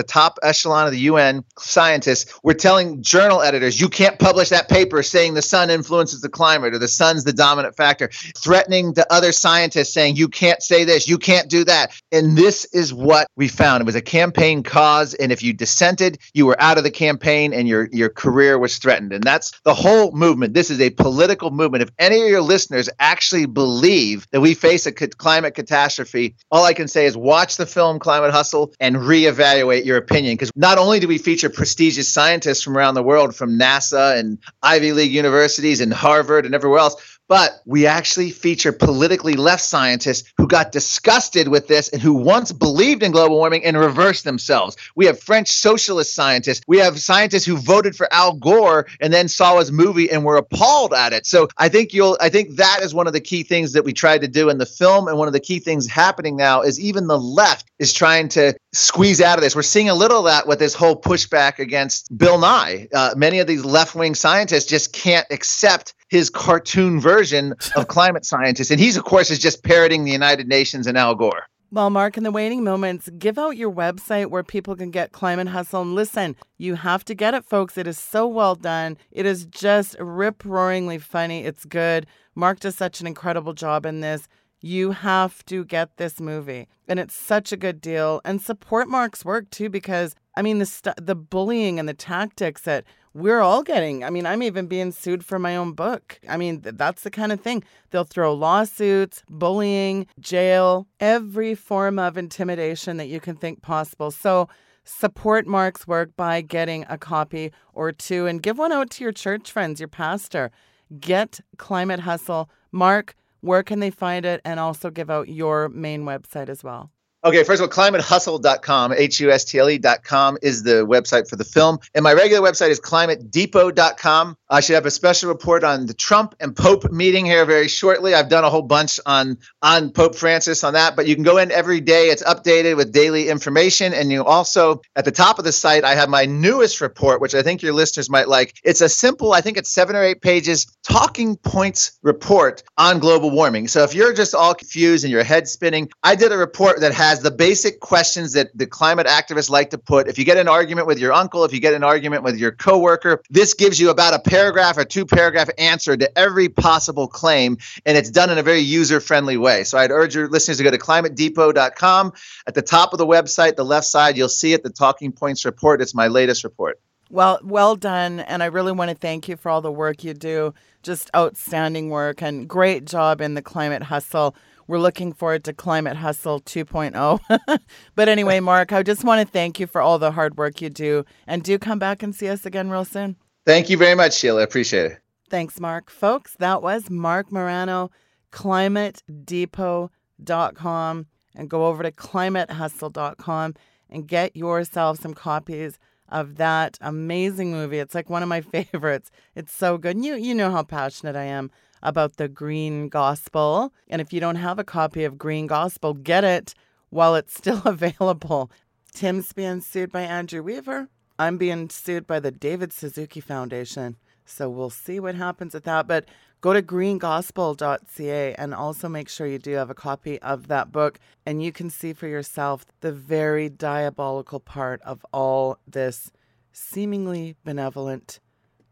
top echelon of the UN scientists were telling journal editors, you can't publish that paper saying the sun influences the climate or the sun's the dominant factor, threatening the other scientists saying, you can't say this, you can't do that. And this is what we found. It was a campaign cause. And if you dissented, you were out of the campaign and your career was threatened. And that's the whole movement. This is a political movement. If any of your listeners actually believe that we face a climate catastrophe, all I can say is watch the film Climate Hustle and reevaluate your opinion, because not only do we feature prestigious scientists from around the world, from NASA and Ivy League universities and Harvard and everywhere else, but we actually feature politically left scientists who got disgusted with this and who once believed in global warming and reversed themselves. We have French socialist scientists. We have scientists who voted for Al Gore and then saw his movie and were appalled at it. So I think that is one of the key things that we tried to do in the film. And one of the key things happening now is even the left is trying to squeeze out of this. We're seeing a little of that with this whole pushback against Bill Nye. Many of these left-wing scientists just can't accept his cartoon version of climate scientists. And he's, of course, is just parroting the United Nations and Al Gore. Well, Mark, in the waiting moments, give out your website where people can get Climate Hustle. And listen, you have to get it, folks. It is so well done. It is just rip-roaringly funny. It's good. Mark does such an incredible job in this. You have to get this movie. And it's such a good deal. And support Mark's work, too, because, I mean, the bullying and the tactics that we're all getting. I mean, I'm even being sued for my own book. I mean, that's the kind of thing. They'll throw lawsuits, bullying, jail, every form of intimidation that you can think possible. So support Mark's work by getting a copy or two and give one out to your church friends, your pastor. Get Climate Hustle. Mark, where can they find it? And also give out your main website as well. Okay, first of all, ClimateHustle.com, HUSTLE.com is the website for the film. And my regular website is ClimateDepot.com. I should have a special report on the Trump and Pope meeting here very shortly. I've done a whole bunch on Pope Francis on that, but you can go in every day. It's updated with daily information. And you also, at the top of the site, I have my newest report, which I think your listeners might like. It's a simple, I think it's 7 or 8 pages, talking points report on global warming. So if you're just all confused and your head's spinning, I did a report that has the basic questions that the climate activists like to put. If you get an argument with your uncle, if you get an argument with your coworker, this gives you about a paragraph or 2-paragraph answer to every possible claim, and it's done in a very user-friendly way. So I'd urge your listeners to go to ClimateDepot.com. At the top of the website, the left side, you'll see it, the Talking Points report. It's my latest report. Well done, and I really want to thank you for all the work you do. Just outstanding work and great job in the Climate Hustle. We're looking forward to Climate Hustle 2.0. But anyway, Mark, I just want to thank you for all the hard work you do. And do come back and see us again real soon. Thank you very much, Sheila. I appreciate it. Thanks, Mark. Folks, that was Mark Morano, ClimateDepot.com. And go over to ClimateHustle.com and get yourself some copies of that amazing movie. It's like one of my favorites. It's so good. And you know how passionate I am about the Green Gospel. And if you don't have a copy of Green Gospel, get it while it's still available. Tim's being sued by Andrew Weaver. I'm being sued by the David Suzuki Foundation. So we'll see what happens with that. But Go to greengospel.ca and also make sure you do have a copy of that book, and you can see for yourself the very diabolical part of all this seemingly benevolent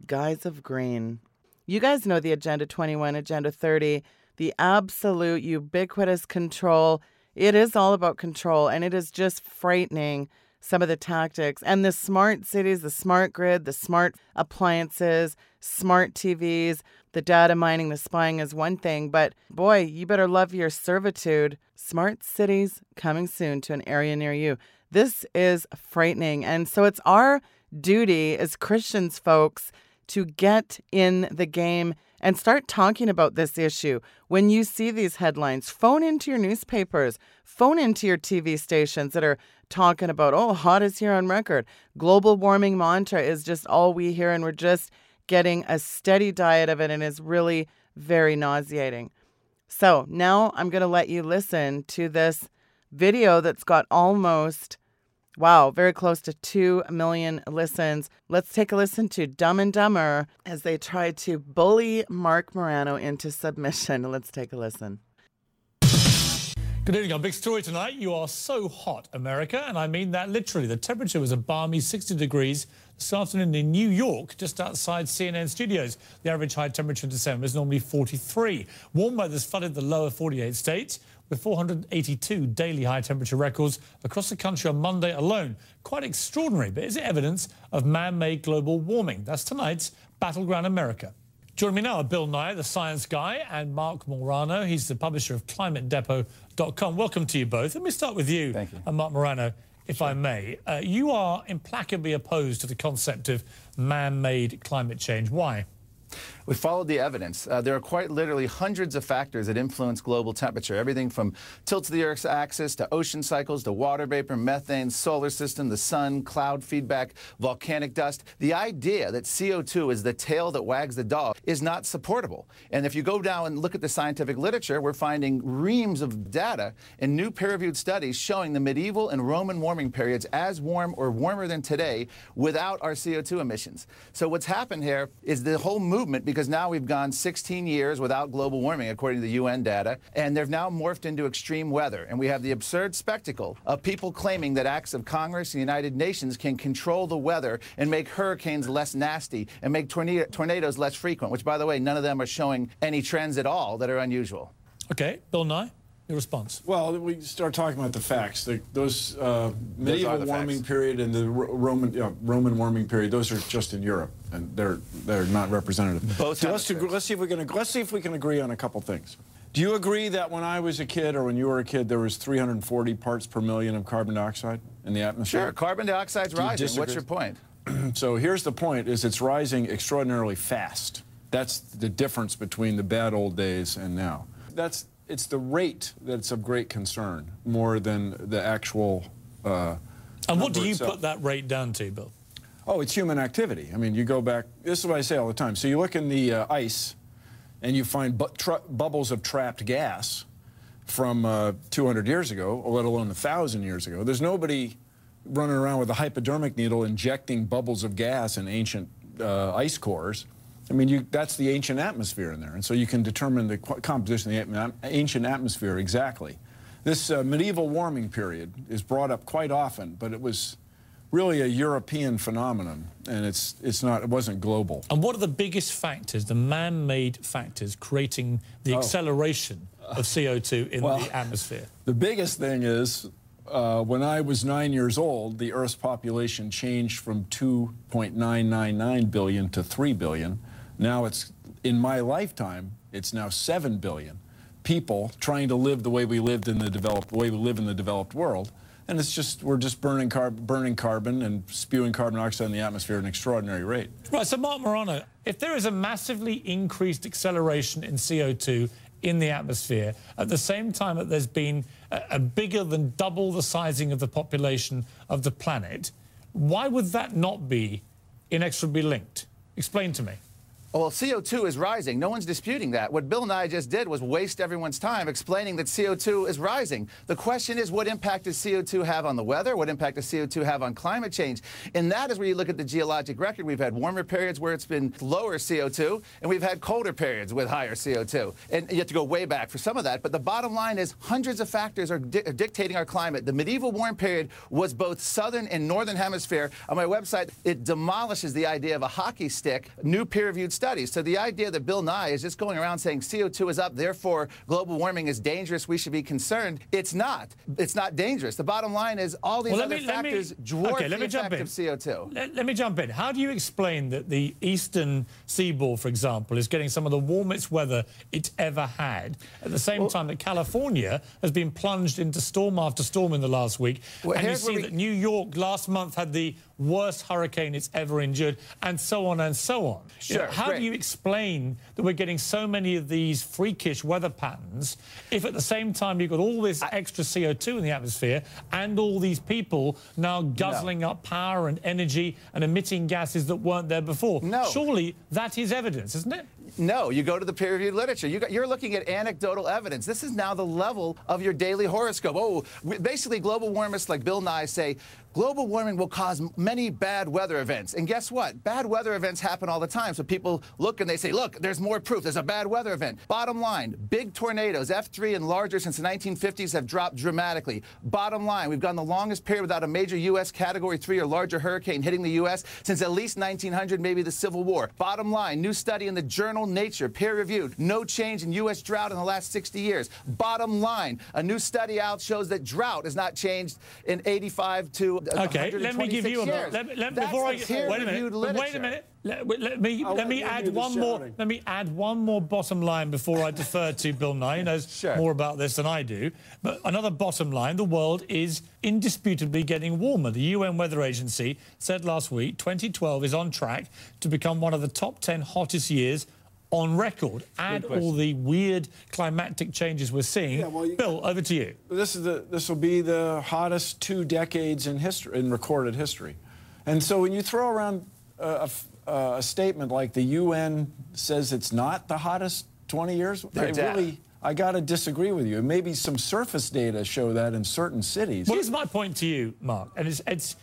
guise of green. You guys know the Agenda 21, Agenda 30, the absolute ubiquitous control. It is all about control, and it is just frightening, some of the tactics. And the smart cities, the smart grid, the smart appliances, smart TVs, the data mining, the spying is one thing, but boy, you better love your servitude. Smart cities coming soon to an area near you. This is frightening. And so it's our duty as Christians, folks, to get in the game and start talking about this issue. When you see these headlines, phone into your newspapers, phone into your TV stations that are talking about, oh, hot is here on record. Global warming mantra is just all we hear, and we're just getting a steady diet of it, and it's really very nauseating. So now I'm going to let you listen to this video that's got almost, wow, very close to 2 million listens. Let's take a listen to Dumb and Dumber as they try to bully Mark Morano into submission. Let's take a listen. Good evening. Our big story tonight, you are so hot, America, and I mean that literally. The temperature was a balmy 60 degrees this afternoon in New York, just outside CNN studios. The average high temperature in December is normally 43. Warm weather's flooded the lower 48 states, with 482 daily high temperature records across the country on Monday alone. Quite extraordinary, but is it evidence of man-made global warming? That's tonight's Battleground America. Joining me now are Bill Nye, the science guy, and Mark Morano. He's the publisher of ClimateDepot.com. Welcome to you both. Let me start with you, Mark Morano, if I may. You are implacably opposed to the concept of man-made climate change. Why? We followed the evidence. There are quite literally hundreds of factors that influence global temperature, everything from tilts of the Earth's axis to ocean cycles to water vapor, methane, solar system, the sun, cloud feedback, volcanic dust. The idea that CO2 is the tail that wags the dog is not supportable. And if you go down and look at the scientific literature, we're finding reams of data in new peer-reviewed studies showing the medieval and Roman warming periods as warm or warmer than today without our CO2 emissions. So what's happened here is the whole movement, because now we've gone 16 years without global warming, according to the UN data, and they've now morphed into extreme weather. And we have the absurd spectacle of people claiming that acts of Congress and the United Nations can control the weather and make hurricanes less nasty and make tornadoes less frequent, which, by the way, none of them are showing any trends at all that are unusual. Okay, Bill Nye, your response. Well, we start talking about the facts. Those medieval warming period and the Roman warming period, those are just in Europe, and they're not representative. Let's see if we can agree on a couple things. Do you agree that when I was a kid or when you were a kid, there was 340 parts per million of carbon dioxide in the atmosphere? Sure, carbon dioxide's rising. What's your point? So here's the point: is it's rising extraordinarily fast. That's the difference between the bad old days and now. It's the rate that's of great concern, more than the actual And what do you put that rate down to, Bill? Oh, it's human activity. I mean, you go back, this is what I say all the time. So you look in the ice, and you find bubbles of trapped gas from 200 years ago, or let alone 1,000 years ago. There's nobody running around with a hypodermic needle injecting bubbles of gas in ancient ice cores. I mean, that's the ancient atmosphere in there, and so you can determine the composition of the ancient atmosphere exactly. This medieval warming period is brought up quite often, but it was really a European phenomenon, and it wasn't global. And what are the biggest factors, the man-made factors, creating the acceleration of CO2 in the atmosphere? The biggest thing is, when I was 9 years old, the Earth's population changed from 2.999 billion to 3 billion. Now it's, in my lifetime, it's now 7 billion people trying to live the way we lived in the developed, the way we live in the developed world. And it's just, we're just burning carbon and spewing carbon dioxide in the atmosphere at an extraordinary rate. Right, so Mark Morano, if there is a massively increased acceleration in CO2 in the atmosphere, at the same time that there's been a bigger than double the sizing of the population of the planet, why would that not be inexorably linked? Explain to me. Well, CO2 is rising. No one's disputing that. What Bill Nye just did was waste everyone's time explaining that CO2 is rising. The question is, what impact does CO2 have on the weather? What impact does CO2 have on climate change? And that is where you look at the geologic record. We've had warmer periods where it's been lower CO2, and we've had colder periods with higher CO2. And you have to go way back for some of that. But the bottom line is hundreds of factors are dictating our climate. The medieval warm period was both southern and northern hemisphere. On my website, it demolishes the idea of a hockey stick, new peer-reviewed studies. So the idea that Bill Nye is just going around saying CO2 is up, therefore global warming is dangerous, we should be concerned, it's not. It's not dangerous. The bottom line is all these other factors dwarf the effect of CO2. Let me jump in. How do you explain that the eastern seaboard, for example, is getting some of the warmest weather it's ever had, at the same time that California has been plunged into storm after storm in the last week? And you see that New York last month had the worst hurricane it's ever endured, and so on and so on. Sure. How do you explain that we're getting so many of these freakish weather patterns if at the same time you've got all this extra CO2 in the atmosphere and all these people now guzzling up power and energy and emitting gases that weren't there before? Surely that is evidence, isn't it? No, you go to the peer-reviewed literature. You're looking at anecdotal evidence. This is now the level of your daily horoscope. Basically, global warmists like Bill Nye say, global warming will cause many bad weather events. And guess what? Bad weather events happen all the time. So people look and they say, look, there's more proof. There's a bad weather event. Bottom line, big tornadoes, F3 and larger since the 1950s, have dropped dramatically. Bottom line, we've gone the longest period without a major U.S. Category 3 or larger hurricane hitting the U.S. since at least 1900, maybe the Civil War. Bottom line, new study in the journal Nature, peer-reviewed, no change in U.S. drought in the last 60 years. Bottom line, a new study out shows that drought has not changed in 85 to Okay, let me give you a minute. Wait a minute. Let me add one more bottom line before I defer to Bill Nye, who knows more about this than I do. But another bottom line, the world is indisputably getting warmer. The UN Weather Agency said last week 2012 is on track to become one of the top 10 hottest years on record. Add all the weird climatic changes we're seeing. Bill, over to you. This will be the hottest 2 decades in history, in recorded history. And so when you throw around a statement like the UN says it's not the hottest 20 years, I gotta disagree with you. Maybe some surface data show that in certain cities. Well, here's my point to you, Mark, and it's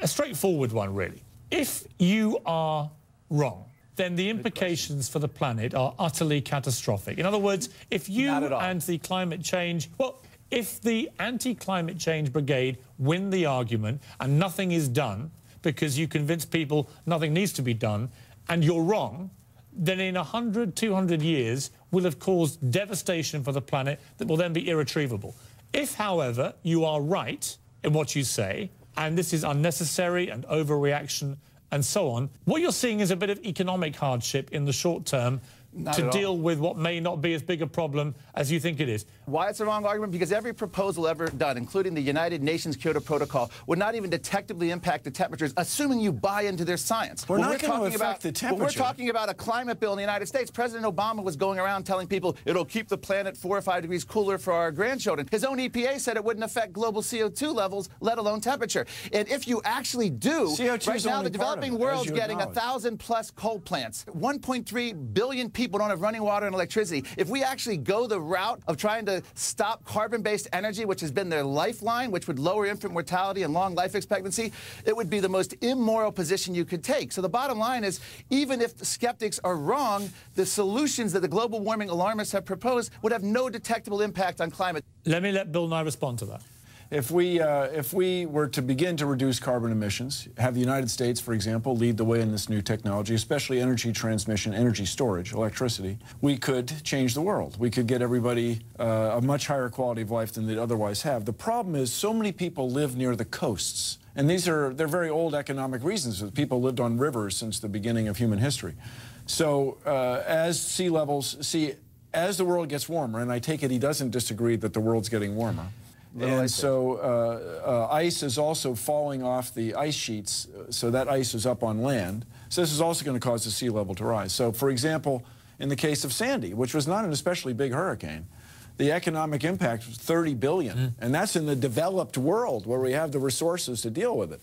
a straightforward one, really. If you are wrong, then the implications for the planet are utterly catastrophic. In other words, if you and the climate change... Well, if the anti-climate change brigade win the argument and nothing is done because you convince people nothing needs to be done and you're wrong, then in 100, 200 years will have caused devastation for the planet that will then be irretrievable. If, however, you are right in what you say, and this is unnecessary and overreaction and so on, what you're seeing is a bit of economic hardship in the short term to deal with what may not be as big a problem as you think it is. Why it's the wrong argument? Because every proposal ever done, including the United Nations Kyoto Protocol, would not even detectably impact the temperatures, assuming you buy into their science. We're talking about a climate bill in the United States. President Obama was going around telling people it'll keep the planet 4 or 5 degrees cooler for our grandchildren. His own EPA said it wouldn't affect global CO2 levels, let alone temperature. And if you actually do, right now the developing world's getting 1,000+ coal plants. 1.3 billion people don't have running water and electricity. If we actually go the route of trying to stop carbon-based energy, which has been their lifeline, which would lower infant mortality and long life expectancy, it would be the most immoral position you could take. So the bottom line is, even if the skeptics are wrong, the solutions that the global warming alarmists have proposed would have no detectable impact on climate. Let me let Bill Nye respond to that. If we were to begin to reduce carbon emissions, have the United States, for example, lead the way in this new technology, especially energy transmission, energy storage, electricity, we could change the world. We could get everybody a much higher quality of life than they'd otherwise have. The problem is so many people live near the coasts. And they're very old economic reasons. People lived on rivers since the beginning of human history. So as sea levels, as the world gets warmer, and I take it he doesn't disagree that the world's getting warmer, and so ice is also falling off the ice sheets, so that ice is up on land. So this is also going to cause the sea level to rise. So, for example, in the case of Sandy, which was not an especially big hurricane, the economic impact was $30 billion. And that's in the developed world where we have the resources to deal with it.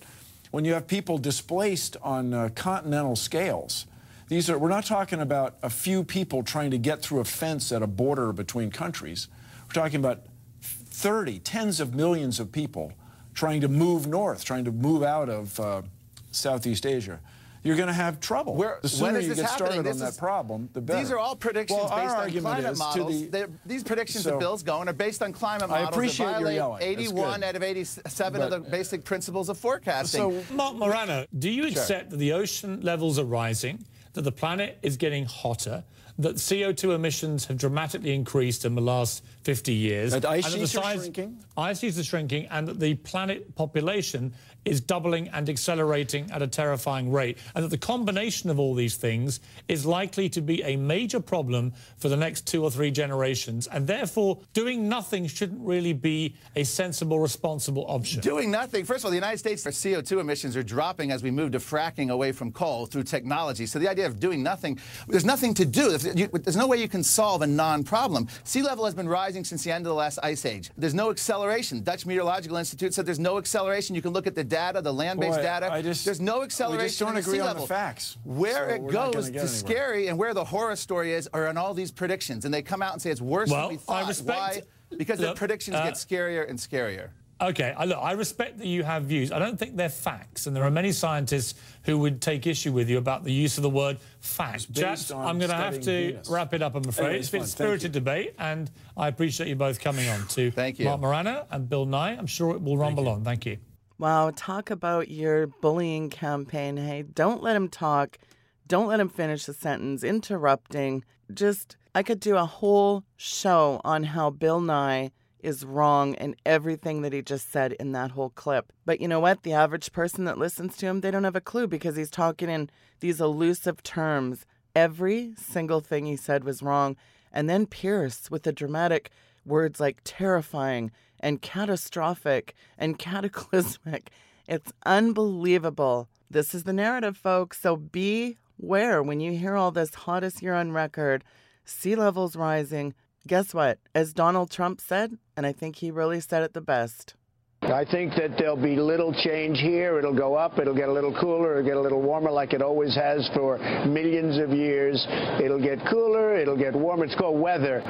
When you have people displaced on continental scales, These are, we're not talking about a few people trying to get through a fence at a border between countries. We're talking about 30, tens of millions of people trying to move north, trying to move out of Southeast Asia. You're going to have trouble. The sooner you get started on that problem, the better. These are all predictions based on climate models. These predictions that Bill's going are based on climate models. I appreciate your yelling. 81 out of 87 of the basic principles of forecasting. So, Mark Morano, do you accept that the ocean levels are rising, that the planet is getting hotter, that CO2 emissions have dramatically increased in the last 50 years, that ice sheets are shrinking? Ice sheets are shrinking, and that the planet population is doubling and accelerating at a terrifying rate, and that the combination of all these things is likely to be a major problem for the next 2 or 3 generations, and therefore doing nothing shouldn't really be a sensible, responsible option. Doing nothing. First of all, the United States, their CO2 emissions are dropping as we move to fracking away from coal through technology. So the idea of doing nothing, there's nothing to do. There's no way you can solve a non-problem. Sea level has been rising since the end of the last ice age. There's no acceleration. Dutch Meteorological Institute said there's no acceleration. You can look at the data, the land-based data. There's no acceleration. We just don't agree on the facts. Where it goes is scary, and where the horror story is are in all these predictions, and they come out and say it's worse than we thought. Why? Because the predictions get scarier and scarier. Okay, look, I respect that you have views. I don't think they're facts, and there are many scientists who would take issue with you about the use of the word fact. Jack, I'm going to have to wrap it up, I'm afraid. It's been a spirited debate, and I appreciate you both coming on. To Mark Morano and Bill Nye, I'm sure it will rumble on. Thank you. Wow, talk about your bullying campaign. Hey, don't let him talk. Don't let him finish the sentence. Interrupting. Just, I could do a whole show on how Bill Nye is wrong in everything that he just said in that whole clip. But you know what? The average person that listens to him, they don't have a clue because he's talking in these elusive terms. Every single thing he said was wrong. And then Pierce with the dramatic words like terrifying and catastrophic and cataclysmic. It's unbelievable. This is the narrative, folks. So beware when you hear all this hottest year on record, sea levels rising. Guess what? As Donald Trump said, and I think he really said it the best. I think that there'll be little change here. It'll go up. It'll get a little cooler. It'll get a little warmer like it always has for millions of years. It'll get cooler. It'll get warmer. It's called weather.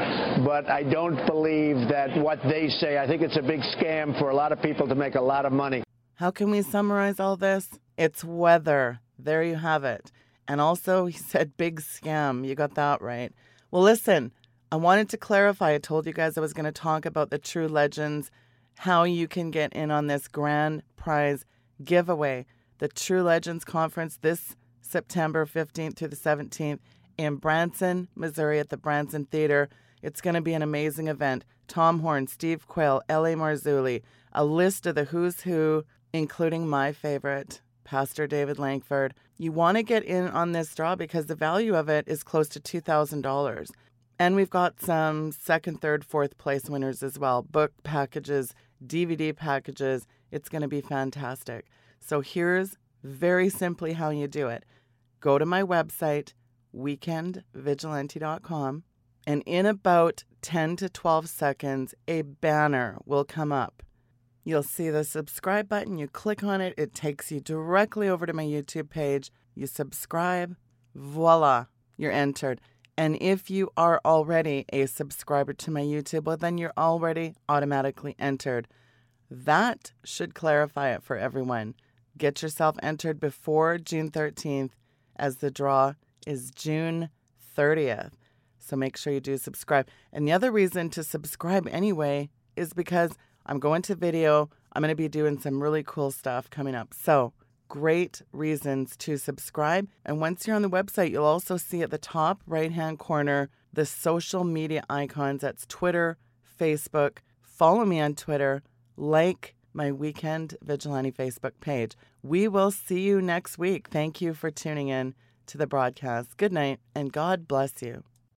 But I don't believe that what they say. I think it's a big scam for a lot of people to make a lot of money. How can we summarize all this? It's weather. There you have it. And also, he said big scam. You got that right. Well, listen. I wanted to clarify. I told you guys I was going to talk about the true legends, how you can get in on this grand prize giveaway, the True Legends Conference this September 15th through the 17th in Branson, Missouri at the Branson Theater. It's going to be an amazing event. Tom Horn, Steve Quayle, L.A. Marzulli, a list of the who's who, including my favorite, Pastor David Lankford. You want to get in on this draw because the value of it is close to $2,000. And we've got some second, third, fourth place winners as well. Book packages, DVD packages. It's going to be fantastic. So here's very simply how you do it. Go to my website, weekendvigilante.com, and in about 10 to 12 seconds, a banner will come up. You'll see the subscribe button. You click on it. It takes you directly over to my YouTube page. You subscribe. Voila, you're entered. And if you are already a subscriber to my YouTube, well, then you're already automatically entered. That should clarify it for everyone. Get yourself entered before June 13th, as the draw is June 30th. So make sure you do subscribe. And the other reason to subscribe anyway is because I'm going to video. I'm going to be doing some really cool stuff coming up. So great reasons to subscribe. And once you're on the website, you'll also see at the top right-hand corner the social media icons. That's Twitter, Facebook. Follow me on Twitter. Like my Weekend Vigilante Facebook page. We will see you next week. Thank you for tuning in to the broadcast. Good night, and God bless you.